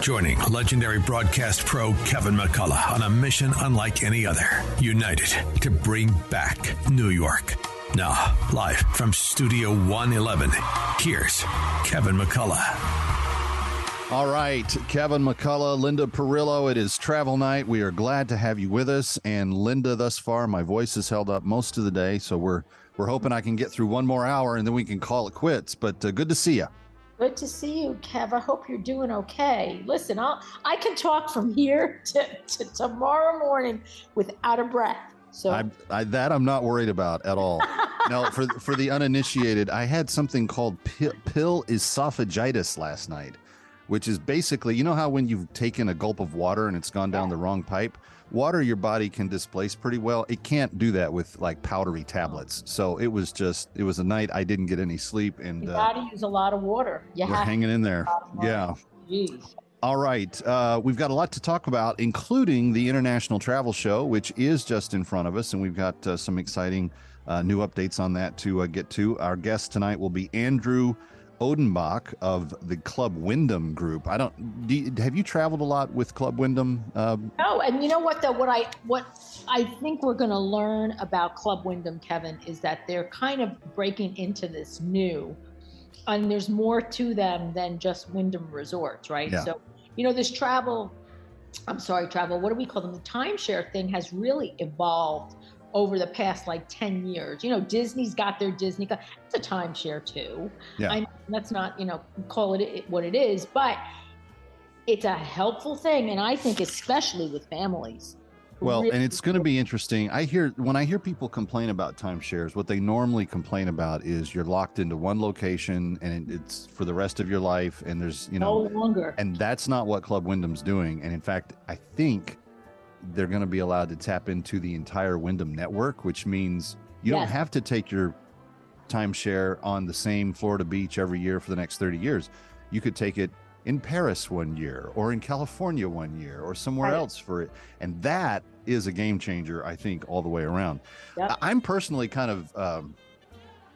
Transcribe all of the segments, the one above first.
joining legendary broadcast pro Kevin McCullough on a mission unlike any other, united to bring back New York. Now, live from Studio 111, here's Kevin McCullough. All right, Kevin McCullough, Linda Perillo, it is travel night. We are glad to have you with us. And Linda, thus far, my voice has held up most of the day, so we're hoping I can get through one more hour and then we can call it quits. But good to see you. Good to see you, Kev. I hope you're doing okay. Listen, I can talk from here to tomorrow morning without a breath. So I'm not worried about at all. Now, for the uninitiated, I had something called pill esophagitis last night, which is basically, you know how when you've taken a gulp of water and it's gone down the wrong pipe? Water your body can displace pretty well. It can't do that with like powdery tablets. So it was a night I didn't get any sleep. And you gotta use a lot of water. Yeah, we're hanging in there. Yeah. Jeez. All right. We've got a lot to talk about, including the International Travel Show, which is just in front of us. And we've got some exciting new updates on that to get to. Our guest tonight will be Andrew Odenbach of the Club Wyndham Group. Have you traveled a lot with Club Wyndham? No, and you know what though? What I think we're going to learn about Club Wyndham, Kevin, is that they're kind of breaking into this new, and there's more to them than just Wyndham Resorts, right? Yeah. So, you know, this travel, what do we call them? The timeshare thing has really evolved over the past like 10 years. You know, Disney's got their Disney. It's a timeshare too. Yeah. I mean, let's not, you know, call it what it is, but it's a helpful thing. And I think especially with families. Well, really, and it's going to be interesting. When I hear people complain about timeshares, what they normally complain about is you're locked into one location and it's for the rest of your life. And there's, you know, no longer. And that's not what Club Wyndham's doing. And in fact, I think they're going to be allowed to tap into the entire Wyndham network, which means you don't have to take your timeshare on the same Florida beach every year for the next 30 years. You could take it in Paris one year or in California one year or somewhere else for it. And that is a game changer, I think, all the way around. Yep. I'm personally kind of,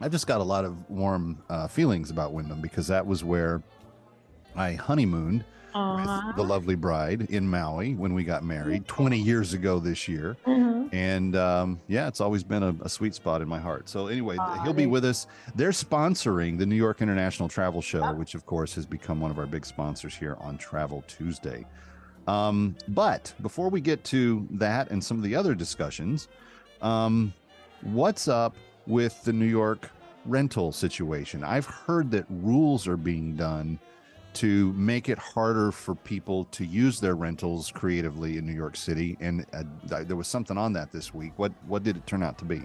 I've just got a lot of warm feelings about Wyndham because that was where I honeymooned with the lovely bride in Maui when we got married 20 years ago this year. Mm-hmm. And it's always been a sweet spot in my heart. So anyway, he'll be with us. They're sponsoring the New York International Travel Show, which of course has become one of our big sponsors here on Travel Tuesday. But before we get to that and some of the other discussions, what's up with the New York rental situation? I've heard that rules are being done to make it harder for people to use their rentals creatively in New York City. And there was something on that this week. What did it turn out to be?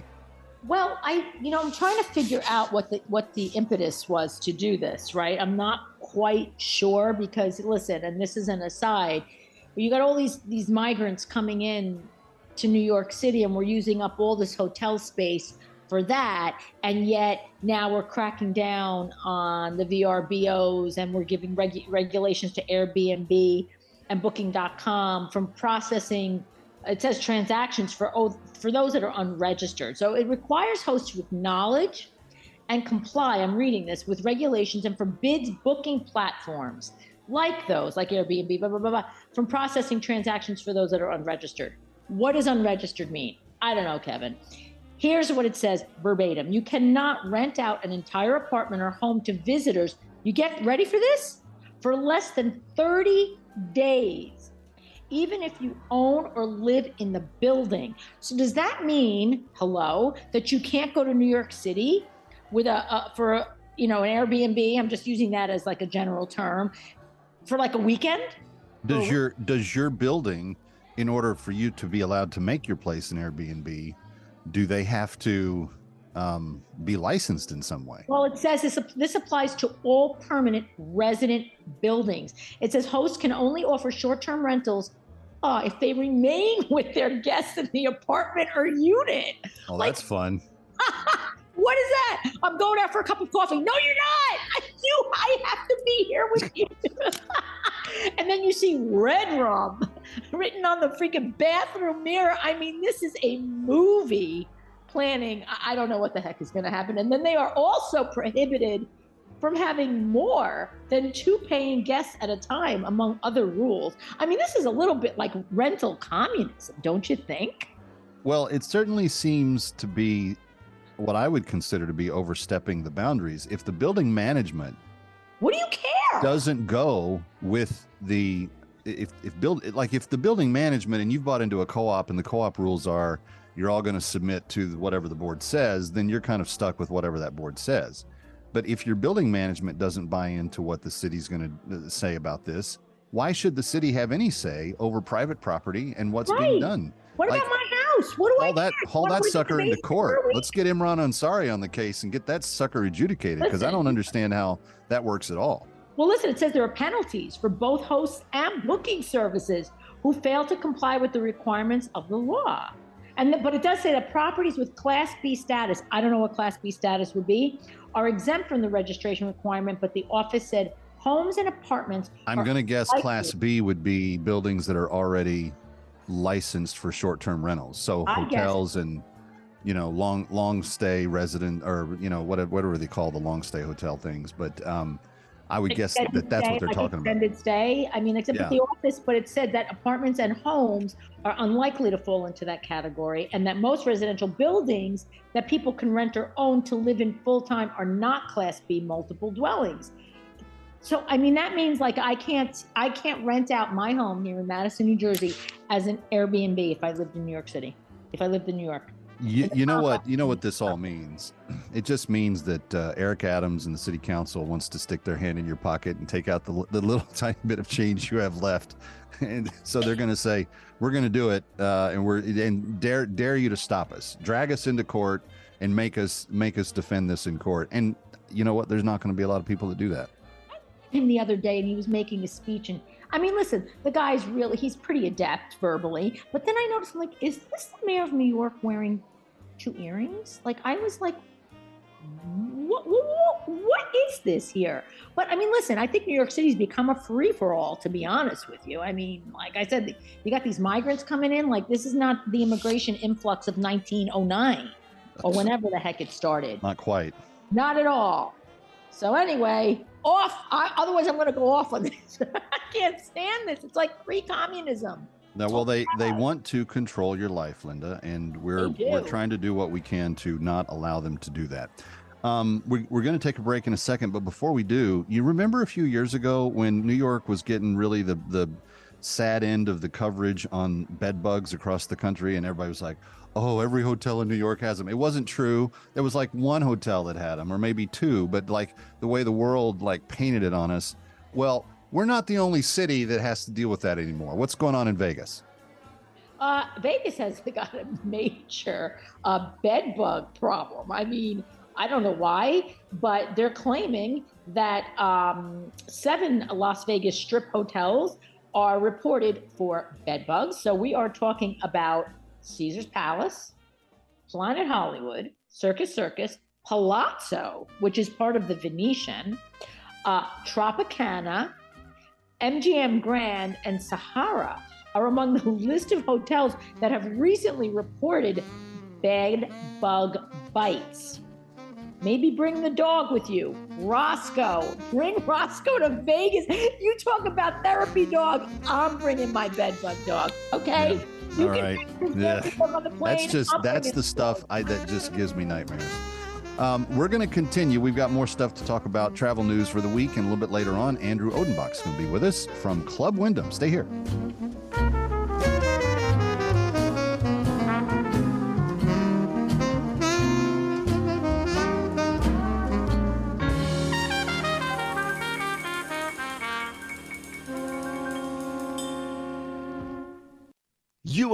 Well, I'm trying to figure out what the impetus was to do this, right? I'm not quite sure because, listen, and this is an aside, you got all these migrants coming in to New York City and we're using up all this hotel space for that, and yet now we're cracking down on the VRBOs and we're giving regulations to Airbnb and Booking.com from processing, it says transactions for those that are unregistered. So it requires hosts to acknowledge and comply, I'm reading this, with regulations and forbids booking platforms like those, like Airbnb, blah, blah, blah, blah, from processing transactions for those that are unregistered. What does unregistered mean? I don't know, Kevin. Here's what it says verbatim. You cannot rent out an entire apartment or home to visitors. You get ready for this? For less than 30 days, even if you own or live in the building. So does that mean, hello, that you can't go to New York City with an Airbnb? I'm just using that as like a general term for like a weekend. Does your building in order for you to be allowed to make your place an Airbnb, do they have to be licensed in some way? Well, it says this applies to all permanent resident buildings. It says hosts can only offer short-term rentals if they remain with their guests in the apartment or unit. Oh, like, that's fun. What is that? I'm going out for a cup of coffee. No, you're not. I have to be here with you. And then you see Red Rum written on the freaking bathroom mirror. I mean, this is a movie planning. I don't know what the heck is going to happen. And then they are also prohibited from having more than two paying guests at a time, among other rules. I mean, this is a little bit like rental communism, don't you think? Well, it certainly seems to be what I would consider to be overstepping the boundaries. If the building management, what do you care, doesn't go with the, if the building management, and you've bought into a co-op and the co-op rules are you're all going to submit to whatever the board says, then you're kind of stuck with whatever that board says. But if your building management doesn't buy into what the city's going to say about this, why should the city have any say over private property and what's being done? What about my house? What do I care? Haul that sucker into court. Let's get Imran Ansari on the case and get that sucker adjudicated, because I don't understand how that works at all. Well, listen, it says there are penalties for both hosts and booking services who fail to comply with the requirements of the law. But it does say that properties with Class B status, I don't know what Class B status would be, are exempt from the registration requirement, but the office said homes and apartments. I'm going to guess Class B would be buildings that are already licensed for short-term rentals. So hotels and, you know, long stay resident, or, you know, whatever they call the long stay hotel things. But I would guess that's what they're talking about. Extended stay. I mean, except for the office, but it said that apartments and homes are unlikely to fall into that category, and that most residential buildings that people can rent or own to live in full-time are not Class B multiple dwellings. So, I mean, that means, like, I can't rent out my home here in Madison, New Jersey as an Airbnb if I lived in New York City, if I lived in New York. You know what this all means? It just means that Eric Adams and the city council wants to stick their hand in your pocket and take out the little tiny bit of change you have left. And so they're going to say, we're going to do it. And dare you to stop us, drag us into court and make us defend this in court. And you know what? There's not going to be a lot of people that do that. I met him the other day and he was making a speech, and I mean, listen, the guy's he's pretty adept verbally. But then I noticed, I'm like, is this the mayor of New York wearing two earrings? Like, I was like, what is this here? But I mean, listen, I think New York City's become a free-for-all, to be honest with you. I mean, like I said, you got these migrants coming in. Like, this is not the immigration influx of 1909 or whenever the heck it started. Not quite. Not at all. So anyway, otherwise I'm going to go off on this. I can't stand this. It's like free communism. No, well, they want to control your life, Linda, and we're trying to do what we can to not allow them to do that. We're going to take a break in a second, but before we do, you remember a few years ago when New York was getting really the sad end of the coverage on bed bugs across the country, and everybody was like, oh, every hotel in New York has them. It wasn't true. There was like one hotel that had them, or maybe two, but like the way the world like painted it on us. Well, we're not the only city that has to deal with that anymore. What's going on in Vegas? Vegas has got a major bed bug problem. I mean, I don't know why, but they're claiming that 7 Las Vegas Strip hotels are reported for bed bugs. So we are talking about Caesar's Palace, Planet Hollywood, Circus, Palazzo, which is part of the Venetian, Tropicana, MGM Grand, and Sahara are among the list of hotels that have recently reported bed bug bites. Maybe bring the dog with you. Roscoe. Bring Roscoe to Vegas. You talk about therapy dog. I'm bringing my bed bug dog. Okay? Yeah. You all can right. Yeah. On the plane. That's the stuff that just gives me nightmares. We're going to continue. We've got more stuff to talk about. Travel news for the week. And a little bit later on, Andrew Odenbach's going to be with us from Club Wyndham. Stay here. You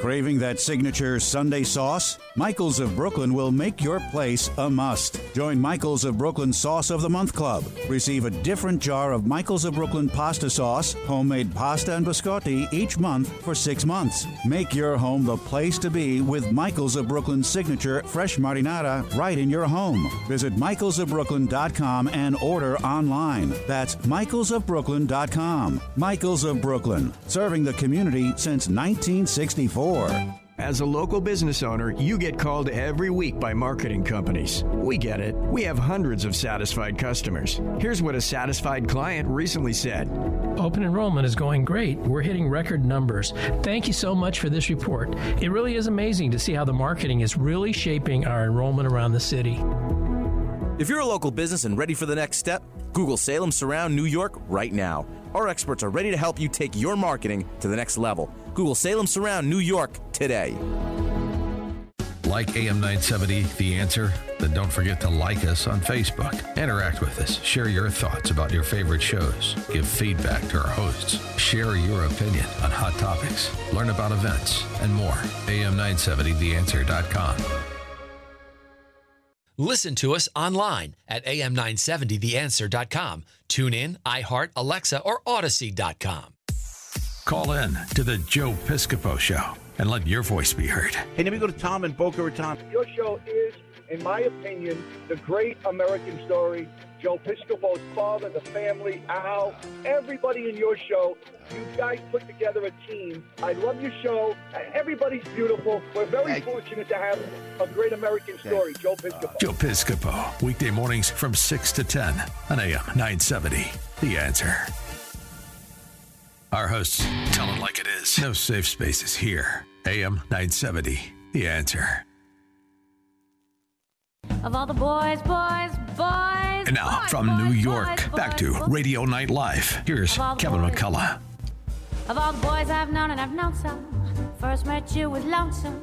Craving that signature Sunday sauce? Michael's of Brooklyn will make your place a must. Join Michael's of Brooklyn Sauce of the Month Club. Receive a different jar of Michael's of Brooklyn pasta sauce, homemade pasta and biscotti each month for 6 months. Make your home the place to be with Michael's of Brooklyn signature fresh marinara right in your home. Visit michaelsofbrooklyn.com and order online. That's michaelsofbrooklyn.com. Michael's of Brooklyn, serving the community since 1964. As a local business owner, you get called every week by marketing companies. We get it. We have hundreds of satisfied customers. Here's what a satisfied client recently said. Open enrollment is going great. We're hitting record numbers. Thank you so much for this report. It really is amazing to see how the marketing is really shaping our enrollment around the city. If you're a local business and ready for the next step, Google Salem Surround New York right now. Our experts are ready to help you take your marketing to the next level. Google Salem Surround New York today. Like AM 970, The Answer? Then don't forget to like us on Facebook. Interact with us. Share your thoughts about your favorite shows. Give feedback to our hosts. Share your opinion on hot topics. Learn about events and more. AM 970theanswer.com. Listen to us online at am970theanswer.com. Tune in, iHeart, Alexa, or Odyssey.com. Call in to the Joe Piscopo Show and let your voice be heard. Hey, let me go to Tom in Boca Raton. Your show is, in my opinion, the great American story. Joe Piscopo's father, the family, Al, everybody in your show. You guys put together a team. I love your show. Everybody's beautiful. We're very fortunate to have a great American story. Joe Piscopo. Joe Piscopo, weekday mornings from 6 to 10 on AM 970. The Answer. Our hosts tell it like it is. No safe spaces here. AM 970. The Answer. Of all the boys. And now from New York, back to Radio Night Live. Here's Kevin McCullough. Of all the boys I've known, and I've known some. First met you with lonesome.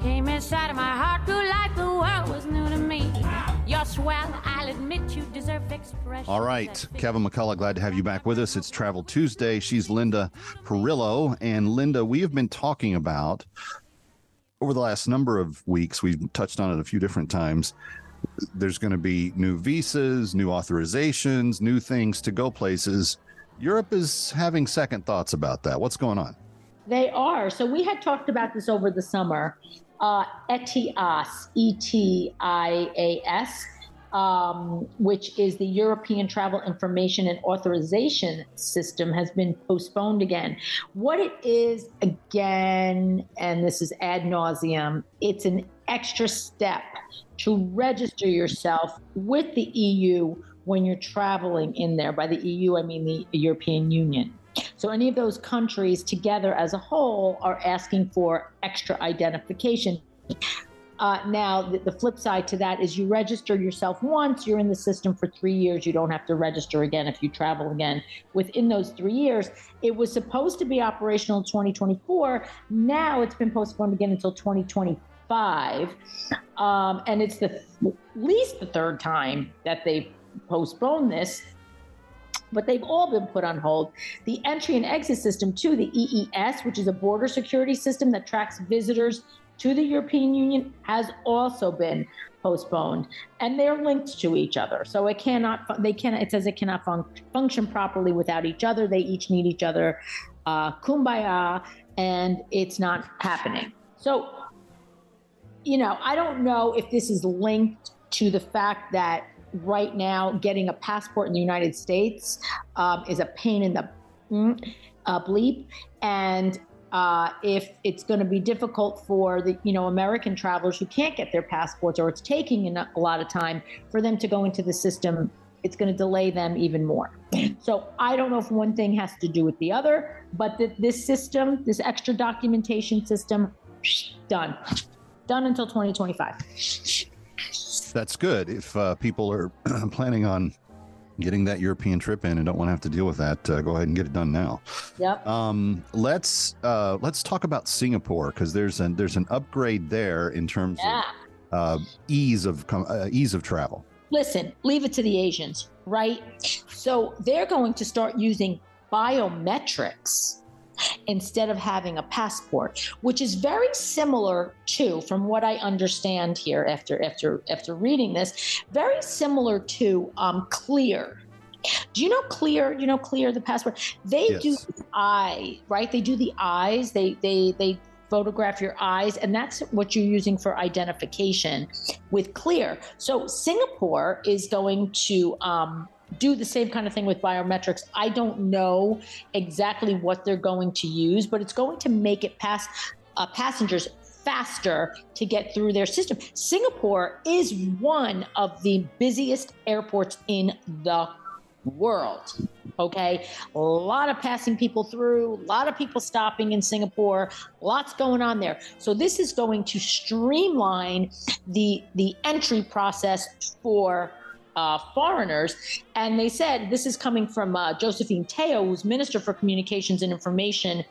Came inside of my heart, grew like the world was new to me. You're swell, I'll admit you deserve expression. All right, Kevin McCullough, glad to have you back with us. It's Travel Tuesday. She's Linda Perillo. And Linda, we have been talking about, over the last number of weeks, we've touched on it a few different times, there's going to be new visas, new authorizations, new things to go places. Europe is having second thoughts about that. What's going on? They are. So we had talked about this over the summer. ETIAS, E-T-I-A-S, which is the European Travel Information and Authorization System, has been postponed again. What it is, again, and this is ad nauseum, it's an extra step to register yourself with the EU when you're traveling in there. By the EU, I mean the European Union. So any of those countries together as a whole are asking for extra identification. Now, the flip side to that is you register yourself once, you're in the system for 3 years, you don't have to register again if you travel again. Within those 3 years, it was supposed to be operational in 2024. Now it's been postponed again until 2025. And it's at least the third time that they've postponed this, but they've all been put on hold. The entry and exit system too, the EES, which is a border security system that tracks visitors to the European Union, has also been postponed, and they're linked to each other. So it cannot function properly without each other. They each need each other, kumbaya, and it's not happening. So, I don't know if this is linked to the fact that right now getting a passport in the United States is a pain in the bleep, and if it's going to be difficult for the American travelers who can't get their passports, or it's taking a lot of time for them to go into the system, it's going to delay them even more. So I don't know if one thing has to do with the other, but this system, this extra documentation system, done until 2025. That's good if people are planning on getting that European trip in and don't want to have to deal with that. Go ahead and get it done now. Yep. Let's talk about Singapore, because there's an upgrade there in terms of ease of travel. Listen, leave it to the Asians, right? So they're going to start using biometrics instead of having a passport, which is very similar to, from what I understand here after reading this, very similar to Clear. Do you know Clear? You know Clear, the passport? They do the eye, right? They do the eyes. They photograph your eyes, and that's what you're using for identification with Clear. So Singapore is going to do the same kind of thing with biometrics. I don't know exactly what they're going to use, but it's going to make it passengers faster to get through their system. Singapore is one of the busiest airports in the world. Okay. A lot of passing people through, a lot of people stopping in Singapore, lots going on there. So this is going to streamline the entry process for foreigners. And they said, this is coming from Josephine Teo, who's Minister for Communications and Information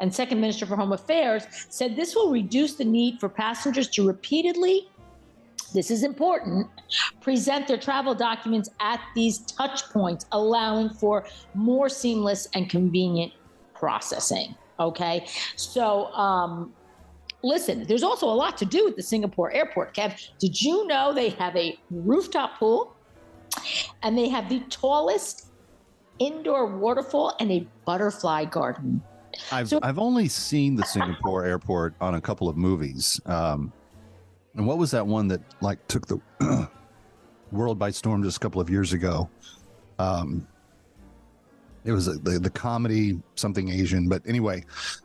and Second Minister for Home Affairs, said this will reduce the need for passengers to repeatedly, this is important, present their travel documents at these touch points, allowing for more seamless and convenient processing. Okay. So, listen, there's also a lot to do at the Singapore airport, Kev. Did you know they have a rooftop pool? And they have the tallest indoor waterfall and a butterfly garden. I've only seen the Singapore airport on a couple of movies. And what was that one that like took the world by storm just a couple of years ago? It was the comedy, something Asian. But anyway.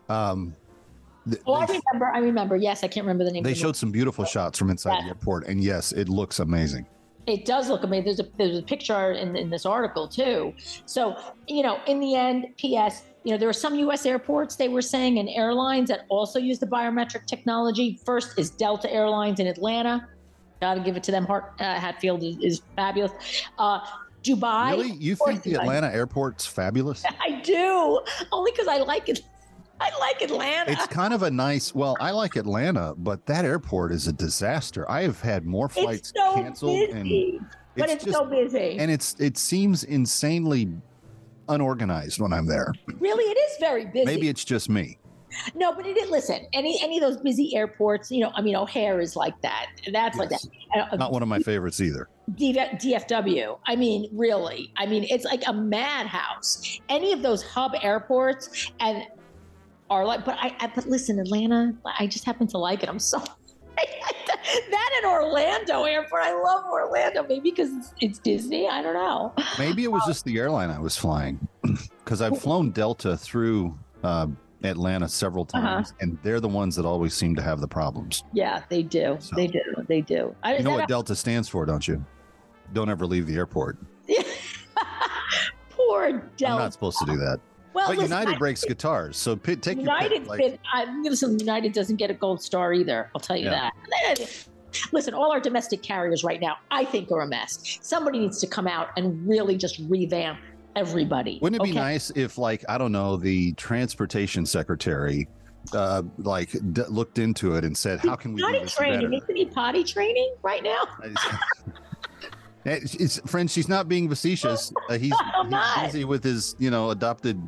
I remember. Yes, I can't remember the name. They showed some beautiful shots from inside the airport. And yes, it looks amazing. It does look amazing. There's a picture in this article too. So, in the end, P.S., there are some U.S. airports, they were saying, and airlines that also use the biometric technology. First is Delta Airlines in Atlanta. Got to give it to them. Hatfield is fabulous. Dubai. Really? You think the Atlanta airport's fabulous? I do. Only because I like it. I like Atlanta. It's kind of a nice, I like Atlanta, but that airport is a disaster. I have had more flights canceled. It's so busy. And it seems insanely unorganized when I'm there. Really, it is very busy. Maybe it's just me. No, but listen, any of those busy airports, O'Hare is like that. That's not one of my favorites either. DFW. Really. It's like a madhouse. Any of those hub airports and... But listen, Atlanta, I just happen to like it. I'm sorry. That and Orlando airport. I love Orlando. Maybe because it's Disney. I don't know. Maybe it was just the airline I was flying, because I've flown Delta through Atlanta several times, and they're the ones that always seem to have the problems. Yeah, they do. So, they do. You know what Delta stands for, don't you? Don't ever leave the airport. Poor Delta. I'm not supposed to do that. Well, but listen, United breaks guitars, so take United. Your pick. Listen, United doesn't get a gold star either. I'll tell you that. Listen, all our domestic carriers right now, I think, are a mess. Somebody needs to come out and really just revamp everybody. Wouldn't it be nice if, like, I don't know, the transportation secretary looked into it and said, how can we do this better? Isn't he potty training right now? It's, friends, she's not being facetious. He's busy with his, adopted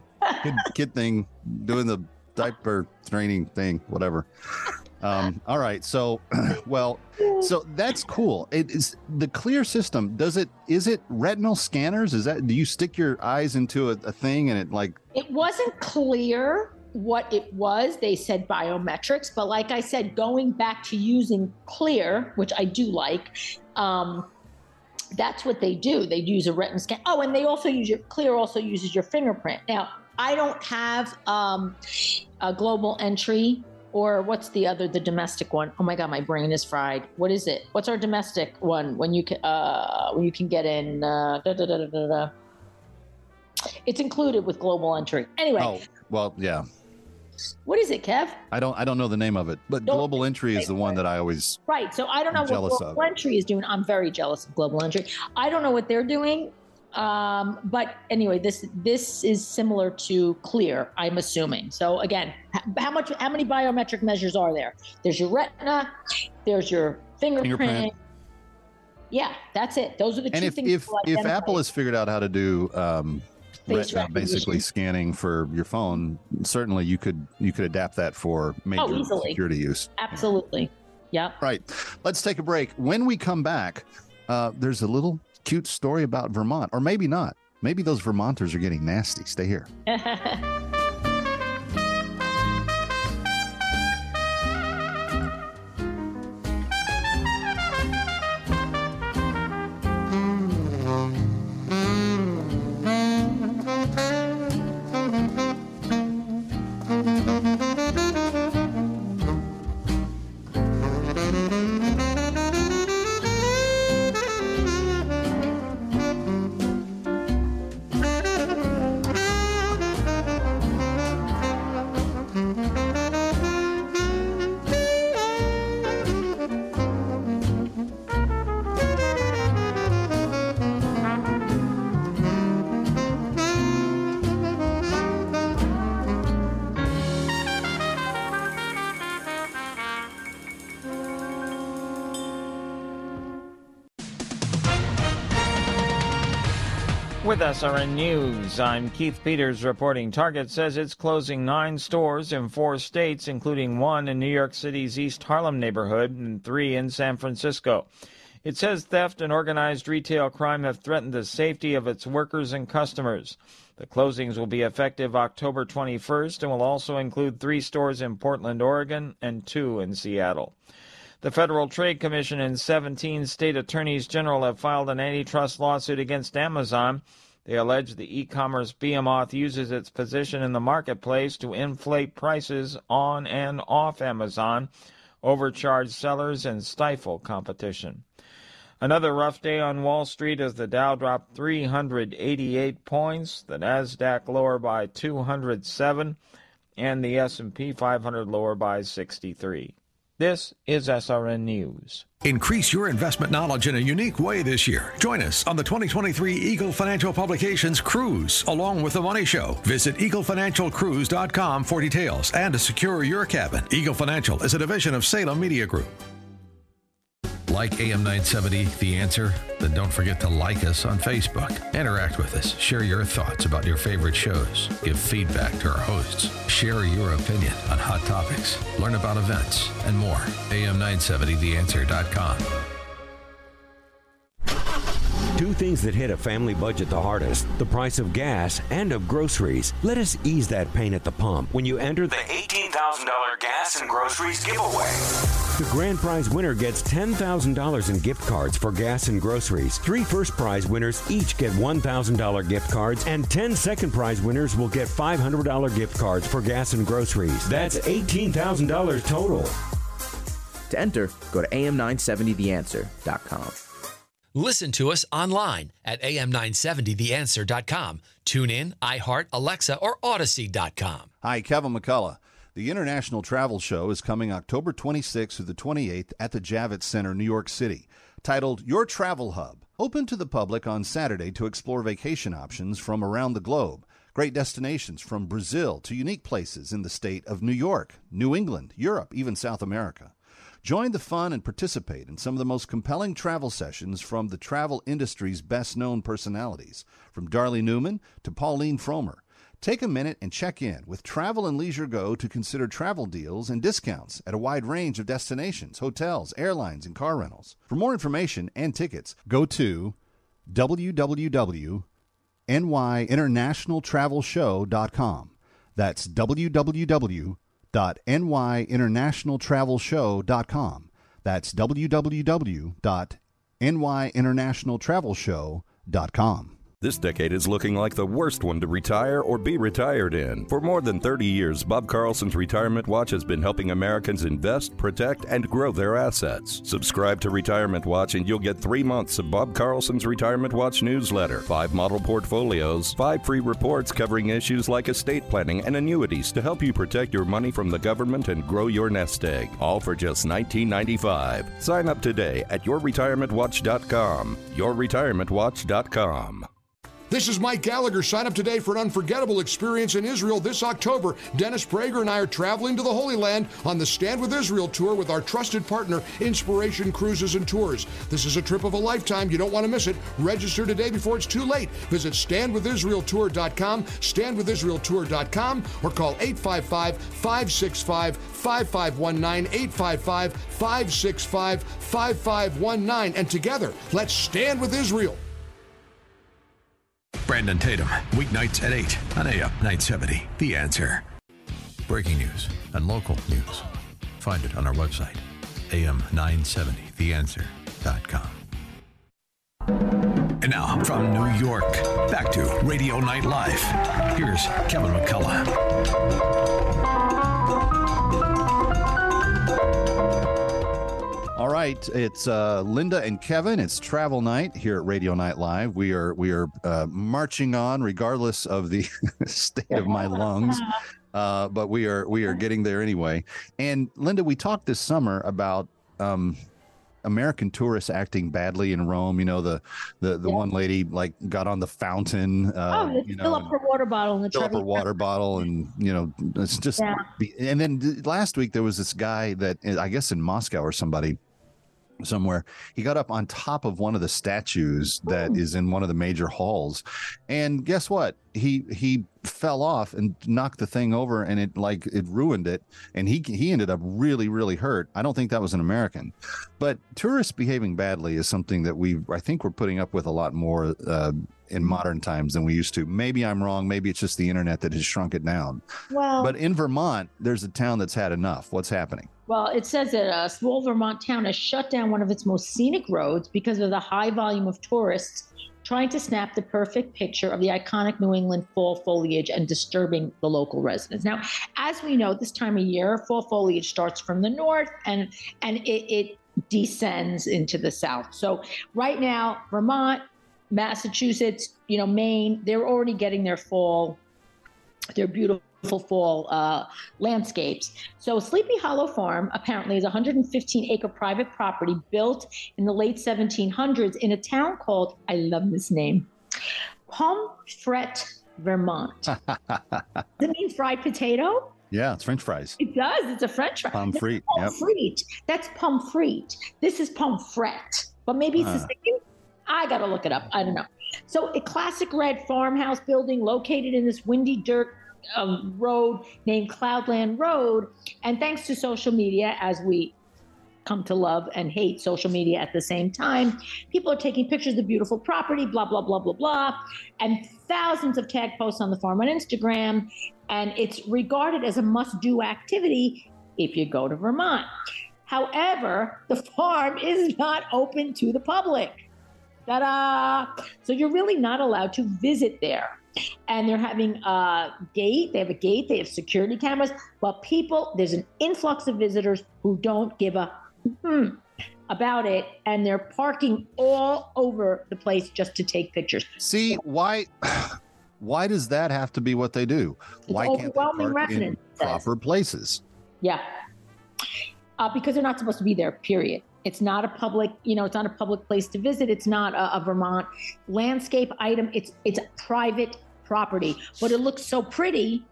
kid thing, doing the diaper training thing, whatever. All right. So, so that's cool. It is the Clear system. Is it retinal scanners? Do you stick your eyes into a thing and it wasn't clear what it was. They said biometrics, but like I said, going back to using Clear, which I do like, that's what they do. They use a retinal scan. Oh, and they also use Clear also uses your fingerprint. Now, I don't have a Global Entry or what's the domestic one? Oh my God, my brain is fried. What is it? What's our domestic one when you can get in? It's included with Global Entry. Anyway. Oh, well, yeah. What is it, Kev? I don't know the name of it, but Global Entry is the one that I always So I don't know what Global Entry is doing. I'm very jealous of Global Entry. I don't know what they're doing, but anyway, this is similar to Clear, I'm assuming. So again, how many biometric measures are there? There's your retina, there's your fingerprint. Yeah, that's it. Those are the two things. If Apple has figured out how to do retina, basically scanning for your phone, certainly you could adapt that for major security use. Absolutely. Yeah. Right. Let's take a break. When we come back, there's a little cute story about Vermont, or maybe not. Maybe those Vermonters are getting nasty. Stay here. With us are in news. I'm Keith Peters reporting. Target says it's closing 9 stores in 4 states, including 1 in New York City's East Harlem neighborhood and 3 in San Francisco. It says theft and organized retail crime have threatened the safety of its workers and customers. The closings will be effective October 21st and will also include 3 stores in Portland, Oregon, and 2 in Seattle. The Federal Trade Commission and 17 state attorneys general have filed an antitrust lawsuit against Amazon. They allege the e-commerce behemoth uses its position in the marketplace to inflate prices on and off Amazon, overcharge sellers, and stifle competition. Another rough day on Wall Street as the Dow dropped 388 points, the Nasdaq lower by 207, and the S&P 500 lower by 63. This is SRN News. Increase your investment knowledge in a unique way this year. Join us on the 2023 Eagle Financial Publications Cruise, along with The Money Show. Visit eaglefinancialcruise.com for details and to secure your cabin. Eagle Financial is a division of Salem Media Group. Like AM 970, The Answer? Then don't forget to like us on Facebook. Interact with us. Share your thoughts about your favorite shows. Give feedback to our hosts. Share your opinion on hot topics. Learn about events and more. AM970TheAnswer.com. Two things that hit a family budget the hardest, the price of gas and of groceries. Let us ease that pain at the pump when you enter the $18,000 gas and groceries giveaway. The grand prize winner gets $10,000 in gift cards for gas and groceries. 3 first prize winners each get $1,000 gift cards, and 10 second prize winners will get $500 gift cards for gas and groceries. That's $18,000 total. To enter, go to am970theanswer.com. Listen to us online at am970theanswer.com. Tune in, iHeart, Alexa, or Odyssey.com. Hi, Kevin McCullough. The International Travel Show is coming October 26th through the 28th at the Javits Center, New York City, titled Your Travel Hub, open to the public on Saturday to explore vacation options from around the globe. Great destinations from Brazil to unique places in the state of New York, New England, Europe, even South America. Join the fun and participate in some of the most compelling travel sessions from the travel industry's best-known personalities, from Darlie Newman to Pauline Fromer. Take a minute and check in with Travel and Leisure Go to consider travel deals and discounts at a wide range of destinations, hotels, airlines, and car rentals. For more information and tickets, go to www.nyinternationaltravelshow.com. That's www.nyinternationaltravelshow.com. That's www.nyinternationaltravelshow.com. This decade is looking like the worst one to retire or be retired in. For more than 30 years, Bob Carlson's Retirement Watch has been helping Americans invest, protect, and grow their assets. Subscribe to Retirement Watch and you'll get 3 months of Bob Carlson's Retirement Watch newsletter, 5 model portfolios, 5 free reports covering issues like estate planning and annuities to help you protect your money from the government and grow your nest egg, all for just $19.95. Sign up today at yourretirementwatch.com, yourretirementwatch.com. This is Mike Gallagher. Sign up today for an unforgettable experience in Israel this October. Dennis Prager and I are traveling to the Holy Land on the Stand With Israel tour with our trusted partner, Inspiration Cruises and Tours. This is a trip of a lifetime. You don't want to miss it. Register today before it's too late. Visit StandWithIsraelTour.com, StandWithIsraelTour.com, or call 855-565-5519, 855-565-5519. And together, let's stand with Israel. Brandon Tatum, weeknights at 8 on AM 970. The Answer. Breaking news and local news. Find it on our website, am970theanswer.com. And now, from New York, back to Radio Night Live. Here's Kevin McCullough. All right, it's Linda and Kevin. It's Travel Night here at Radio Night Live. We are marching on, regardless of the state of my lungs, but we are getting there anyway. And Linda, we talked this summer about American tourists acting badly in Rome. You know, the one lady like got on the fountain. Fill up her water bottle. And you know, it's just. Yeah. And then last week there was this guy that I guess in Moscow or somewhere he got up on top of one of the statues that is in one of the major halls, and guess what, he fell off and knocked the thing over, and it ruined it, and he ended up really, really hurt. I don't think that was an American, but tourists behaving badly is something that I think we're putting up with a lot more in modern times than we used to. Maybe I'm wrong. Maybe it's just the internet that has shrunk it down. Well, but in Vermont, there's a town that's had enough. What's happening? Well, it says that a small Vermont town has shut down one of its most scenic roads because of the high volume of tourists trying to snap the perfect picture of the iconic New England fall foliage and disturbing the local residents. Now, as we know, this time of year, fall foliage starts from the north and it descends into the south. So right now, Vermont, Massachusetts, you know, Maine, they're already getting their beautiful fall landscapes. So Sleepy Hollow Farm apparently is a 115-acre private property built in the late 1700s in a town called, I love this name, Pomfret, Vermont. Does it mean fried potato? Yeah, it's French fries. It does. It's a French fry. Pomfret. Pomfret. Yep. That's Pomfret. This is Pomfret. But maybe it's the same. I got to look it up. I don't know. So a classic red farmhouse building located in this windy dirt road named Cloudland Road. And thanks to social media, as we come to love and hate social media at the same time, people are taking pictures of the beautiful property, blah, blah, blah, blah, blah. And thousands of tag posts on the farm on Instagram. And it's regarded as a must-do activity if you go to Vermont. However, the farm is not open to the public. Ta-da! So you're really not allowed to visit there. And they're having a gate, they have security cameras, but there's an influx of visitors who don't give a about it, and they're parking all over the place just to take pictures. See, why does that have to be what they do? Why can't they park in proper places? Yeah. Because they're not supposed to be there, period. It's not a public, it's not a public place to visit. It's not a Vermont landscape item. It's a private property, but it looks so pretty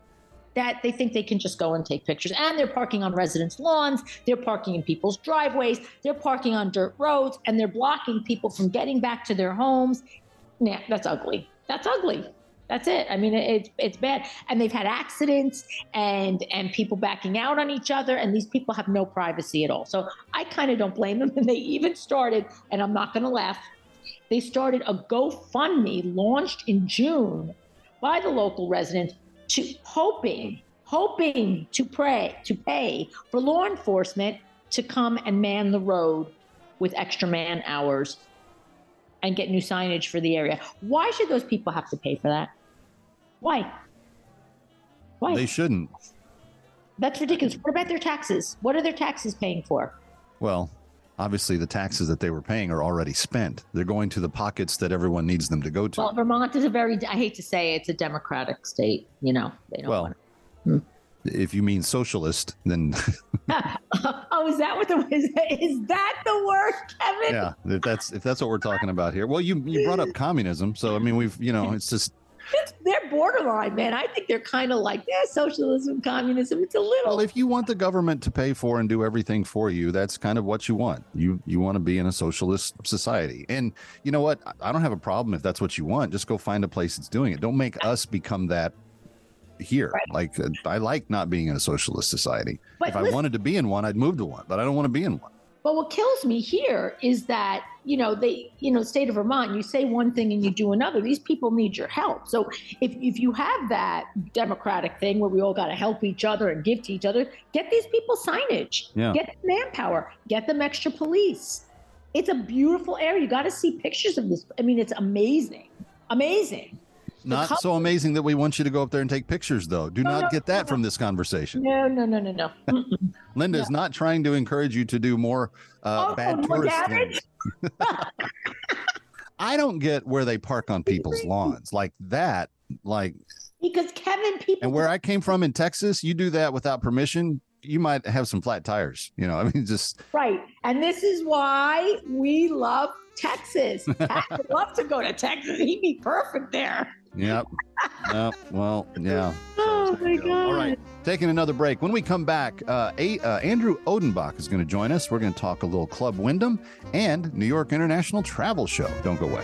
that they think they can just go and take pictures. And they're parking on residents' lawns, they're parking in people's driveways, they're parking on dirt roads, and they're blocking people from getting back to their homes. Nah, that's ugly. That's ugly. That's it. I mean, it's bad. And they've had accidents and people backing out on each other, and these people have no privacy at all. So I kind of don't blame them. And they even started, and I'm not going to laugh, they started a GoFundMe launched in June by the local residents hoping to pay for law enforcement to come and man the road with extra man hours and get new signage for the area. Why should those people have to pay for that? Why? They shouldn't. That's ridiculous. What about their taxes? What are their taxes paying for? Well, obviously the taxes that they were paying are already spent. They're going to the pockets that everyone needs them to go to. Well, Vermont is I hate to say it's a democratic state, They don't if you mean socialist, then. Oh, is that the word, Kevin? Yeah, if that's what we're talking about here. Well, you brought up communism. So, I mean, it's just. They're borderline, man. I think they're kind of like, socialism, communism. It's a little. Well, if you want the government to pay for and do everything for you, that's kind of what you want. You want to be in a socialist society. And you know what? I don't have a problem if that's what you want. Just go find a place that's doing it. Don't make us become that here. Right. Like, I like not being in a socialist society. But if I wanted to be in one, I'd move to one, but I don't want to be in one. But what kills me here is that, state of Vermont, you say one thing and you do another. These people need your help. So if you have that democratic thing where we all got to help each other and give to each other, get these people signage, get them manpower, get them extra police. It's a beautiful area. You got to see pictures of this. I mean, it's amazing. Amazing. Not so amazing that we want you to go up there and take pictures, though. Do not get that from this conversation. No. Linda is not trying to encourage you to do more bad tourist things. I don't get where they park on people's lawns like that. Like, because Kevin, people. And where I came from in Texas, you do that without permission, you might have some flat tires. Right. And this is why we love Texas. I would love to go to Texas. He'd be perfect there. Yep. Well, yeah. Oh, my God. All right. Taking another break. When we come back, Andrew Odenbach is going to join us. We're going to talk a little Club Wyndham and New York International Travel Show. Don't go away.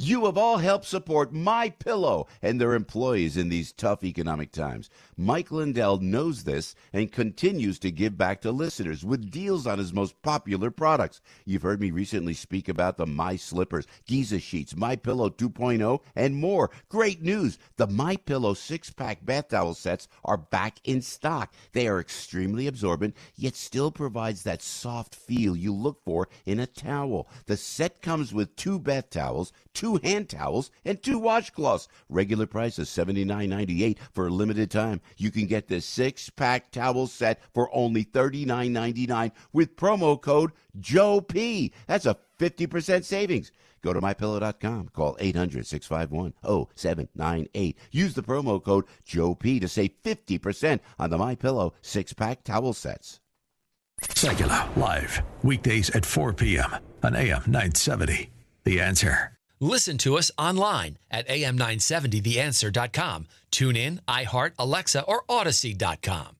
You have all helped support MyPillow and their employees in these tough economic times. Mike Lindell knows this and continues to give back to listeners with deals on his most popular products. You've heard me recently speak about the My Slippers, Giza Sheets, MyPillow 2.0, and more. Great news! The MyPillow 6-pack bath towel sets are back in stock. They are extremely absorbent, yet still provides that soft feel you look for in a towel. The set comes with 2 bath towels, 2 2 hand towels and 2 washcloths. Regular price is $79.98 for a limited time. You can get this 6-pack towel set for only $39.99 with promo code Joe P. That's a 50% savings. Go to MyPillow.com. Call 800-651-0798. Use the promo code Joe P to save 50% on the MyPillow 6-pack towel sets. Segula Live, weekdays at 4 p.m. on AM 970. The Answer. Listen to us online at am970theanswer.com. Tune in, iHeart, Alexa, or Odyssey.com.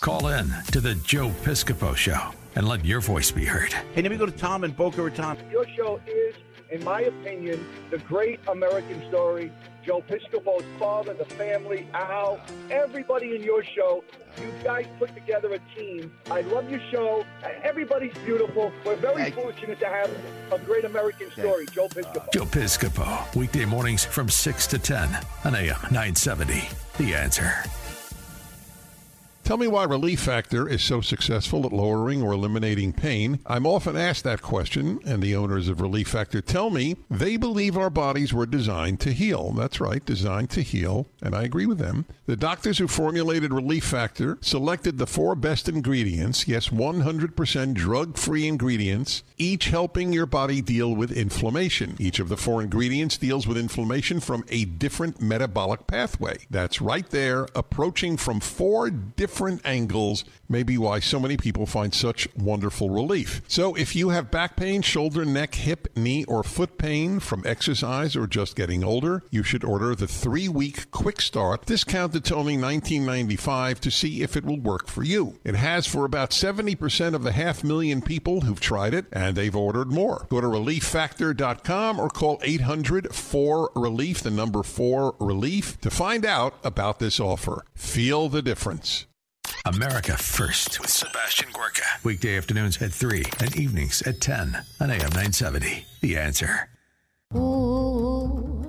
Call in to the Joe Piscopo Show and let your voice be heard. Hey, let me go to Tom in Boca Raton. Your show is, in my opinion, the great American story. Joe Piscopo's father, the family, Al, everybody in your show. You guys put together a team. I love your show. Everybody's beautiful. We're very fortunate to have a great American story, Joe Piscopo. Joe Piscopo, weekday mornings from 6 to 10 on AM 970. The Answer. Tell me why Relief Factor is so successful at lowering or eliminating pain. I'm often asked that question, and the owners of Relief Factor tell me they believe our bodies were designed to heal. That's right, designed to heal, and I agree with them. The doctors who formulated Relief Factor selected the 4 best ingredients, yes, 100% drug-free ingredients, each helping your body deal with inflammation. Each of the 4 ingredients deals with inflammation from a different metabolic pathway. That's right there, approaching from 4 different angles may be why so many people find such wonderful relief. So if you have back pain, shoulder, neck, hip, knee, or foot pain from exercise or just getting older, you should order the 3-week Quick Start, discounted to only $19.95, to see if it will work for you. It has for about 70% of the 500,000 people who've tried it, and they've ordered more. Go to ReliefFactor.com or call 800-4-RELIEF, the number 4-RELIEF, to find out about this offer. Feel the difference. America First with Sebastian Gorka. Weekday afternoons at 3 and evenings at 10 on AM 970. The Answer. Ooh,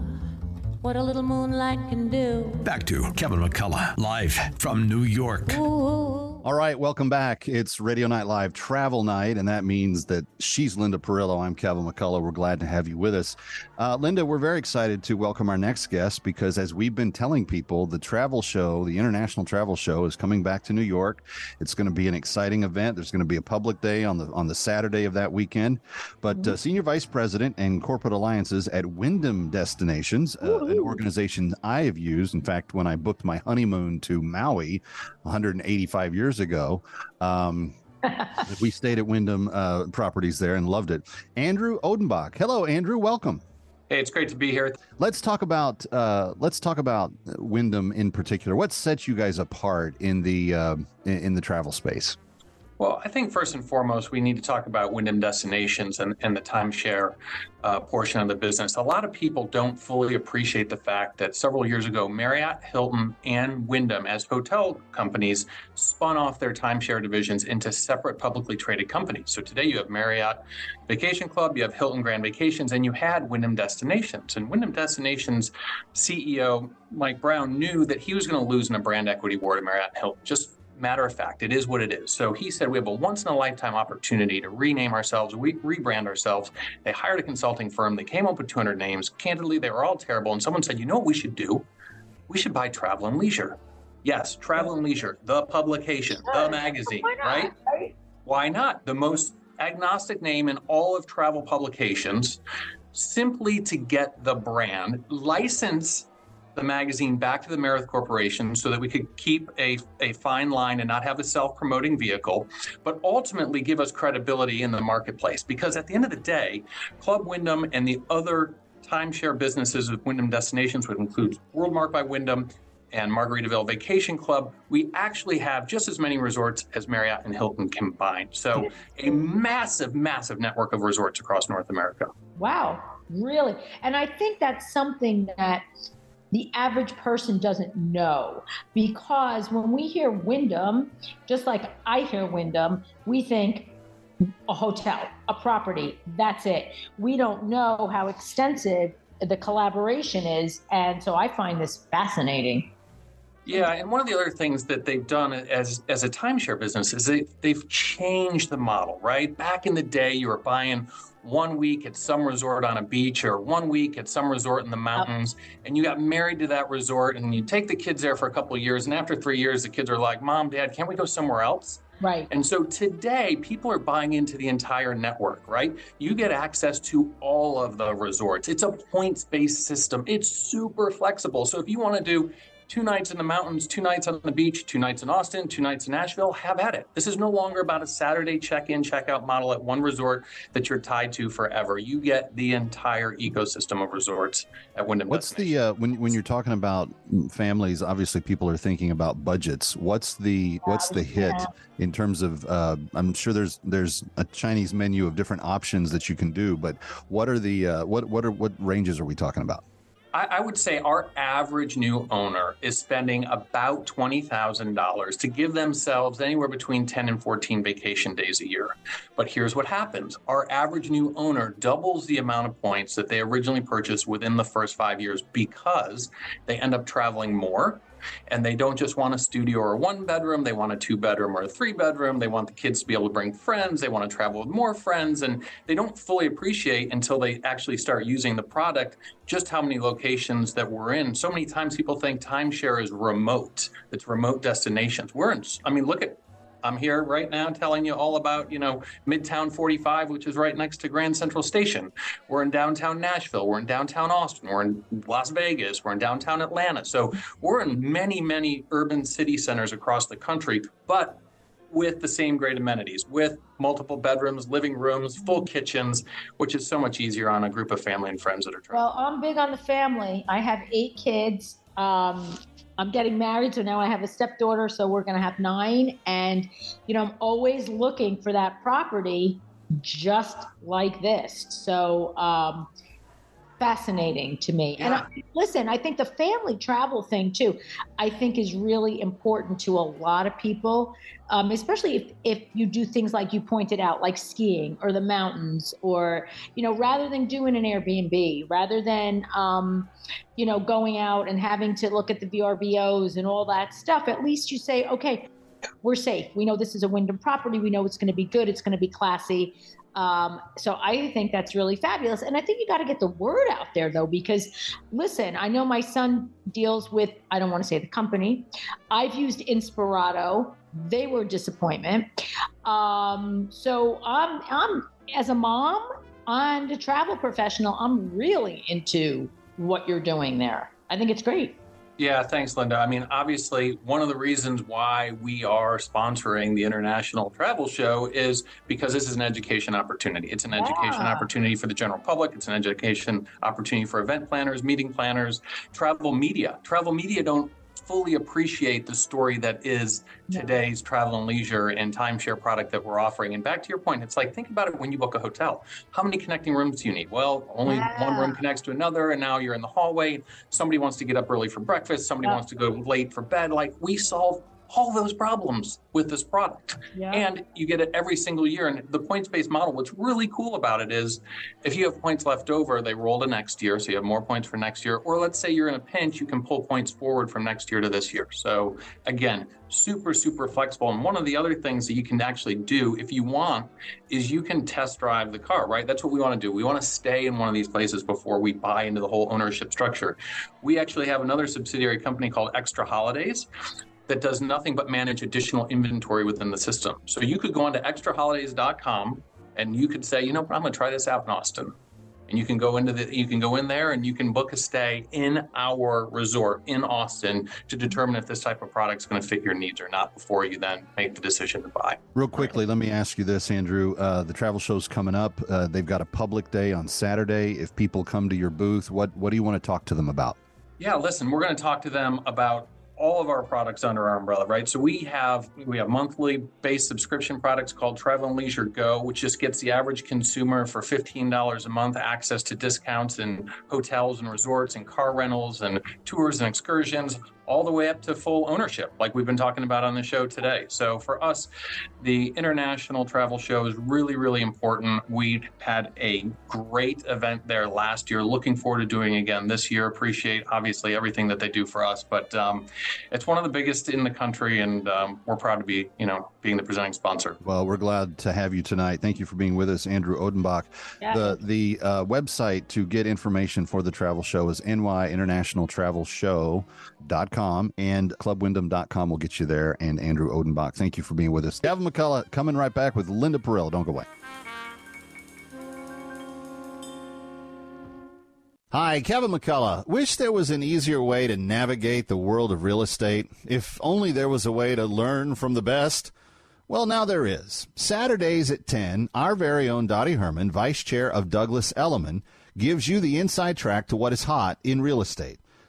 what a little moonlight can do. Back to Kevin McCullough, live from New York. Ooh. All right, welcome back. It's Radio Night Live Travel Night, and that means that she's Linda Perillo. I'm Kevin McCullough. We're glad to have you with us. Linda, we're very excited to welcome our next guest because, as we've been telling people, the travel show, the International Travel Show, is coming back to New York. It's going to be an exciting event. There's going to be a public day on the Saturday of that weekend. But Senior Vice President and Corporate Alliances at Wyndham Destinations, an organization I have used. In fact, when I booked my honeymoon to Maui 185 years ago, we stayed at Wyndham properties there and loved it. Andrew Odenbach. Hello, Andrew. Welcome. Hey, it's great to be here. Let's talk about Wyndham in particular. What sets you guys apart in the travel space? Well, I think first and foremost, we need to talk about Wyndham Destinations and the timeshare portion of the business. A lot of people don't fully appreciate the fact that several years ago, Marriott, Hilton, and Wyndham, as hotel companies, spun off their timeshare divisions into separate publicly traded companies. So today you have Marriott Vacation Club, you have Hilton Grand Vacations, and you had Wyndham Destinations. And Wyndham Destinations CEO Mike Brown knew that he was going to lose in a brand equity war to Marriott and Hilton. Just matter of fact, it is what it is. So he said, we have a once-in-a-lifetime opportunity to rename ourselves, rebrand ourselves. They hired a consulting firm. They came up with 200 names. Candidly, they were all terrible. And someone said, you know what we should do? We should buy Travel and Leisure. Yes, Travel and Leisure, the publication, the magazine, right? Why not? The most agnostic name in all of travel publications, simply to get the brand license the magazine back to the Marriott Corporation so that we could keep a fine line and not have a self-promoting vehicle, but ultimately give us credibility in the marketplace. Because at the end of the day, Club Wyndham and the other timeshare businesses with Wyndham Destinations, which includes WorldMark by Wyndham and Margaritaville Vacation Club, we actually have just as many resorts as Marriott and Hilton combined. So a massive, massive network of resorts across North America. Wow, really? And I think that's something that the average person doesn't know, because when we hear Wyndham, just like I hear Wyndham, we think a hotel, a property, that's it. We don't know how extensive the collaboration is, and so I find this fascinating. Yeah, and one of the other things that they've done as a timeshare business is they've changed the model, right? Back in the day, you were buying 1 week at some resort on a beach or 1 week at some resort in the mountains, and you got married to that resort, and you take the kids there for a couple of years, and after 3 years, the kids are like, Mom, Dad, can't we go somewhere else? Right. And so today, people are buying into the entire network, right? You get access to all of the resorts. It's a points-based system. It's super flexible. So if you want to do 2 nights in the mountains, 2 nights on the beach, 2 nights in Austin, 2 nights in Nashville, have at it. This is no longer about a Saturday check-in, check-out model at one resort that you're tied to forever. You get the entire ecosystem of resorts at Wyndham. What's the, when you're talking about families, obviously people are thinking about budgets. What's the hit in terms of, I'm sure there's a Chinese menu of different options that you can do, but what are the, what ranges are we talking about? I would say our average new owner is spending about $20,000 to give themselves anywhere between 10 and 14 vacation days a year. But here's what happens. Our average new owner doubles the amount of points that they originally purchased within the first 5 years because they end up traveling more. And they don't just want a studio or a 1-bedroom, they want a 2-bedroom or a 3-bedroom, they want the kids to be able to bring friends, they want to travel with more friends, and they don't fully appreciate until they actually start using the product just how many locations that we're in. So many times people think timeshare is remote, it's remote destinations. I'm here right now telling you all about, Midtown 45, which is right next to Grand Central Station. We're in downtown Nashville. We're in downtown Austin. We're in Las Vegas. We're in downtown Atlanta. So we're in many, many urban city centers across the country, but with the same great amenities, with multiple bedrooms, living rooms, full kitchens, which is so much easier on a group of family and friends that are traveling. Well, I'm big on the family. I have 8 kids. I'm getting married, so now I have a stepdaughter, so we're going to have 9. And, I'm always looking for that property just like this. So fascinating to me. Yeah. And I think the family travel thing, too, I think is really important to a lot of people, especially if you do things like you pointed out, like skiing or the mountains or, rather than doing an Airbnb, rather than, going out and having to look at the VRBOs and all that stuff, at least you say, okay, we're safe. We know this is a Wyndham property. We know it's going to be good. It's going to be classy. So I think that's really fabulous. And I think you got to get the word out there, though, because, listen, I know my son deals with, I don't want to say the company. I've used Inspirato. They were a disappointment. So I'm as a mom and a travel professional, I'm really into what you're doing there. I think it's great. Yeah, thanks, Linda. Obviously, one of the reasons why we are sponsoring the International Travel Show is because this is an education opportunity. It's an education opportunity for the general public. It's an education opportunity for event planners, meeting planners, travel media. Travel media don't fully appreciate the story that is today's travel and leisure and timeshare product that we're offering. And back to your point, it's like, think about it when you book a hotel. How many connecting rooms do you need? Well, only one room connects to another, and now you're in the hallway. Somebody wants to get up early for breakfast. Somebody wants to go late for bed. Like, we solve all those problems with this product. Yeah. And you get it every single year. And the points-based model, what's really cool about it is if you have points left over, they roll to next year. So you have more points for next year. Or let's say you're in a pinch, you can pull points forward from next year to this year. So again, super, super flexible. And one of the other things that you can actually do if you want is you can test drive the car, right? That's what we want to do. We want to stay in one of these places before we buy into the whole ownership structure. We actually have another subsidiary company called Extra Holidays that does nothing but manage additional inventory within the system. So you could go onto extraholidays.com and you could say, I'm gonna try this out in Austin. And you can go into you can go in there and you can book a stay in our resort in Austin to determine if this type of product is going to fit your needs or not before you then make the decision to buy. Real quickly, let me ask you this, Andrew. The travel show's coming up. They've got a public day on Saturday. If people come to your booth, what do you want to talk to them about? Yeah, listen, we're going to talk to them about all of our products under our umbrella, right? So we have monthly based subscription products called Travel and Leisure Go, which just gets the average consumer for $15 a month access to discounts in hotels and resorts and car rentals and tours and excursions, all the way up to full ownership, like we've been talking about on the show today. So for us, the International Travel Show is really, really important. We had a great event there last year. Looking forward to doing it again this year. Appreciate, obviously, everything that they do for us. But it's one of the biggest in the country, and we're proud to be, being the presenting sponsor. Well, we're glad to have you tonight. Thank you for being with us, Andrew Odenbach. Yeah. The website to get information for the travel show is nyinternationaltravelshow.com, and clubwyndham.com will get you there. And Andrew Odenbach, thank you for being with us. Kevin McCullough coming right back with Linda Perillo. Don't go away. Hi, Kevin McCullough. Wish there was an easier way to navigate the world of real estate. If only there was a way to learn from the best. Well, now there is. Saturdays at 10, our very own Dottie Herman, Vice Chair of Douglas Elliman, gives you the inside track to what is hot in real estate.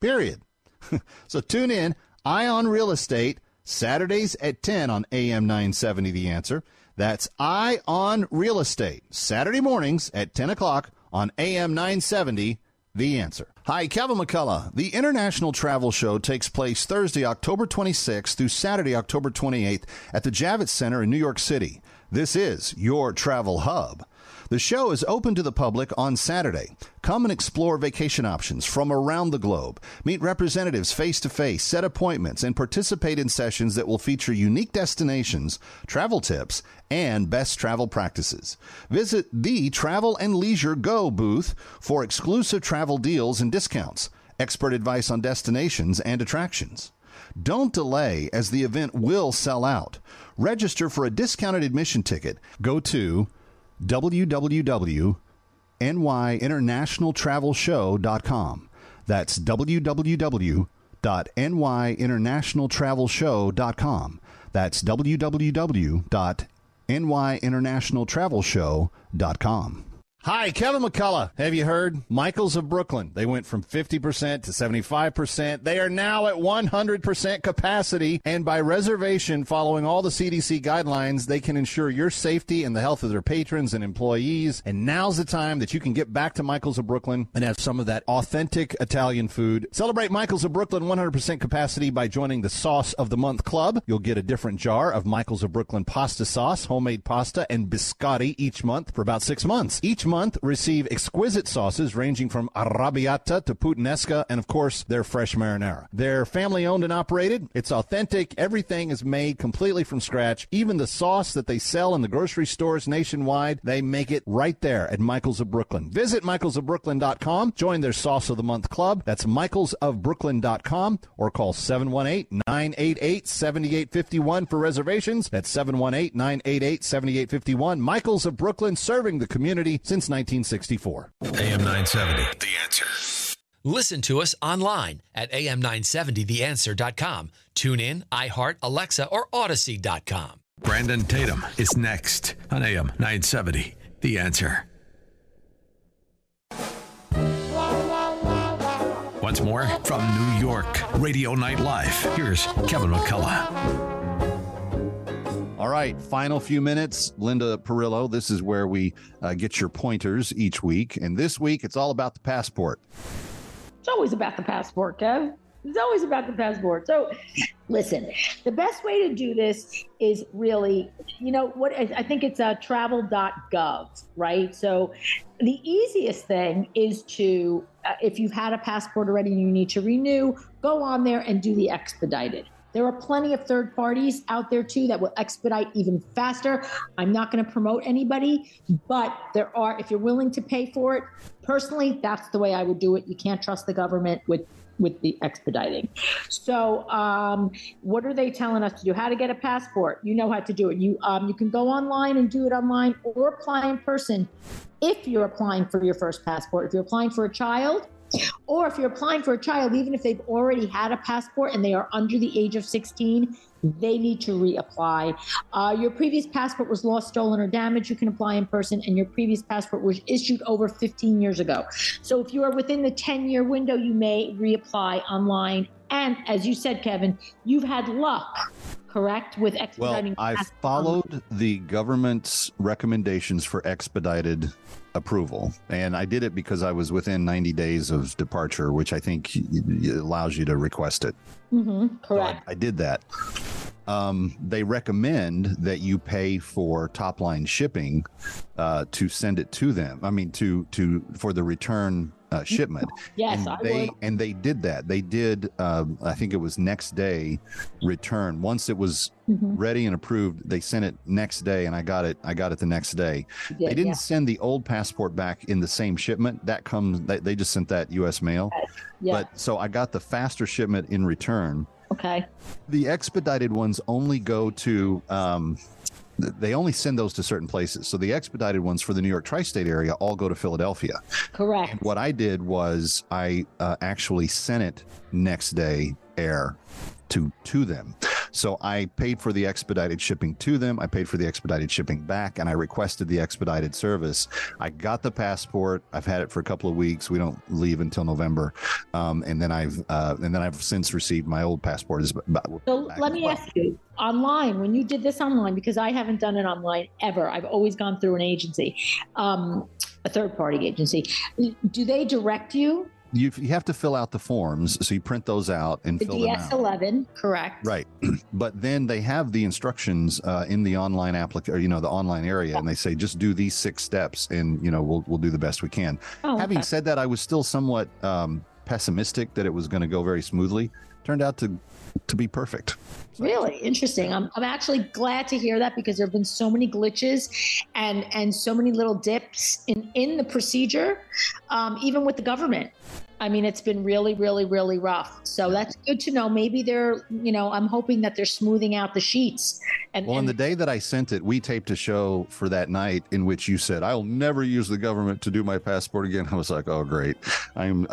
period. So tune in, Eye on Real Estate, Saturdays at 10 on AM 970 The Answer. That's Eye on Real Estate, Saturday mornings at 10 o'clock on AM 970 The Answer. Hi, Kevin McCullough. The International Travel Show takes place Thursday, October 26th through Saturday, October 28th at the Javits Center in New York City. This is your travel hub. The show is open to the public on Saturday. Come and explore vacation options from around the globe. Meet representatives face-to-face, set appointments, and participate in sessions that will feature unique destinations, travel tips, and best travel practices. Visit the Travel and Leisure Go booth for exclusive travel deals and discounts, expert advice on destinations and attractions. Don't delay, as the event will sell out. Register for a discounted admission ticket. Go to www.nyinternationaltravelshow.com. That's www.nyinternationaltravelshow.com. That's www.nyinternationaltravelshow.com. Hi, Kevin McCullough. Have you heard? Michaels of Brooklyn. They went from 50% to 75%. They are now at 100% capacity, and by reservation, following all the CDC guidelines, they can ensure your safety and the health of their patrons and employees. And now's the time that you can get back to Michaels of Brooklyn and have some of that authentic Italian food. Celebrate Michaels of Brooklyn 100% capacity by joining the Sauce of the Month Club. You'll get a different jar of Michaels of Brooklyn pasta sauce, homemade pasta, and biscotti each month for about 6 months. Each month, receive exquisite sauces ranging from arrabbiata to puttanesca, and of course, their fresh marinara. They're family owned and operated. It's authentic. Everything is made completely from scratch. Even the sauce that they sell in the grocery stores nationwide, they make it right there at Michaels of Brooklyn. Visit michaelsofbrooklyn.com. Join their Sauce of the Month Club. That's michaelsofbrooklyn.com, or call 718-988-7851 for reservations. That's 718-988-7851. Michaels of Brooklyn, serving the community since 1964. AM 970, The Answer. Listen to us online at am970theanswer.com. Tune in, iHeart, Alexa, or Odyssey.com. Brandon Tatum is next on AM 970, The Answer. Once more, from New York, Radio Night Live, here's Kevin McCullough. All right, final few minutes. Linda Perillo, this is where we get your pointers each week. And this week, it's all about the passport. It's always about the passport, Kev. It's always about the passport. So listen, the best way to do this is really, I think it's travel.gov, right? So the easiest thing is to, if you've had a passport already and you need to renew, go on there and do the expedited. There are plenty of third parties out there, too, that will expedite even faster. I'm not going to promote anybody, but there are, if you're willing to pay for it, personally, that's the way I would do it. You can't trust the government with the expediting. So what are they telling us to do? How to get a passport? You know how to do it. You can go online and do it online, or apply in person if you're applying for your first passport. If you're applying for a child, Or if you're applying for a child, even if they've already had a passport and they are under the age of 16, they need to reapply. Your previous passport was lost, stolen, or damaged. You can apply in person, and your previous passport was issued over 15 years ago. So if you are within the 10-year window, you may reapply online. And as you said, Kevin, you've had luck, correct, with expediting? Well, I followed the government's recommendations for expedited approval, and I did it because I was within 90 days of departure, which I think allows you to request it. Mm-hmm, correct. So I did that. They recommend that you pay for top line shipping to send it to them. I mean, for the return shipment. Yes, and they did that. They did. I think it was next day return. Once it was ready and approved, they sent it next day, and I got it the next day. Yeah, they didn't send the old passport back in the same shipment. That comes. They just sent that U.S. mail. Yeah. But so I got the faster shipment in return. Okay. The expedited ones only go to. They only send those to certain places. So the expedited ones for the New York tri-state area all go to Philadelphia. Correct. And what I did was I actually sent it next day air to them. So I paid for the expedited shipping to them. I paid for the expedited shipping back, and I requested the expedited service. I got the passport. I've had it for a couple of weeks. We don't leave until November, and then I've since received my old passport. So let me ask you, online, when you did this online, because I haven't done it online ever. I've always gone through an agency, a third-party agency. Do they direct you? You have to fill out the forms, so you print those out and fill them out. The DS-11, correct. Right. But then they have the instructions in the online application, the online area, and they say, just do these 6 steps, and, we'll do the best we can. Oh, having said that, I was still somewhat pessimistic that it was going to go very smoothly. Turned out to be perfect. Really interesting. I'm actually glad to hear that, because there have been so many glitches and so many little dips in the procedure, even with the government. I mean, it's been really, really, really rough. So that's good to know. Maybe they're, I'm hoping that they're smoothing out the sheets. On the day that I sent it, we taped a show for that night in which you said, "I'll never use the government to do my passport again." I was like, "Oh, great! I'm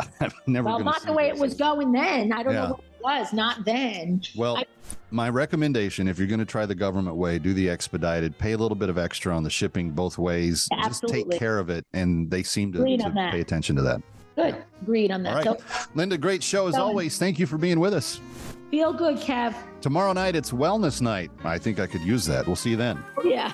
never." Well, not the way it was going then. I don't know what it was, not then. Well. My recommendation, if you're going to try the government way, do the expedited, pay a little bit of extra on the shipping both ways. Yeah, just take care of it. And they seem to pay attention to that. Good. Yeah. Agreed on that. All right. So, Linda, great show as always. Thank you for being with us. Feel good, Kev. Tomorrow night, it's wellness night. I think I could use that. We'll see you then. Yeah.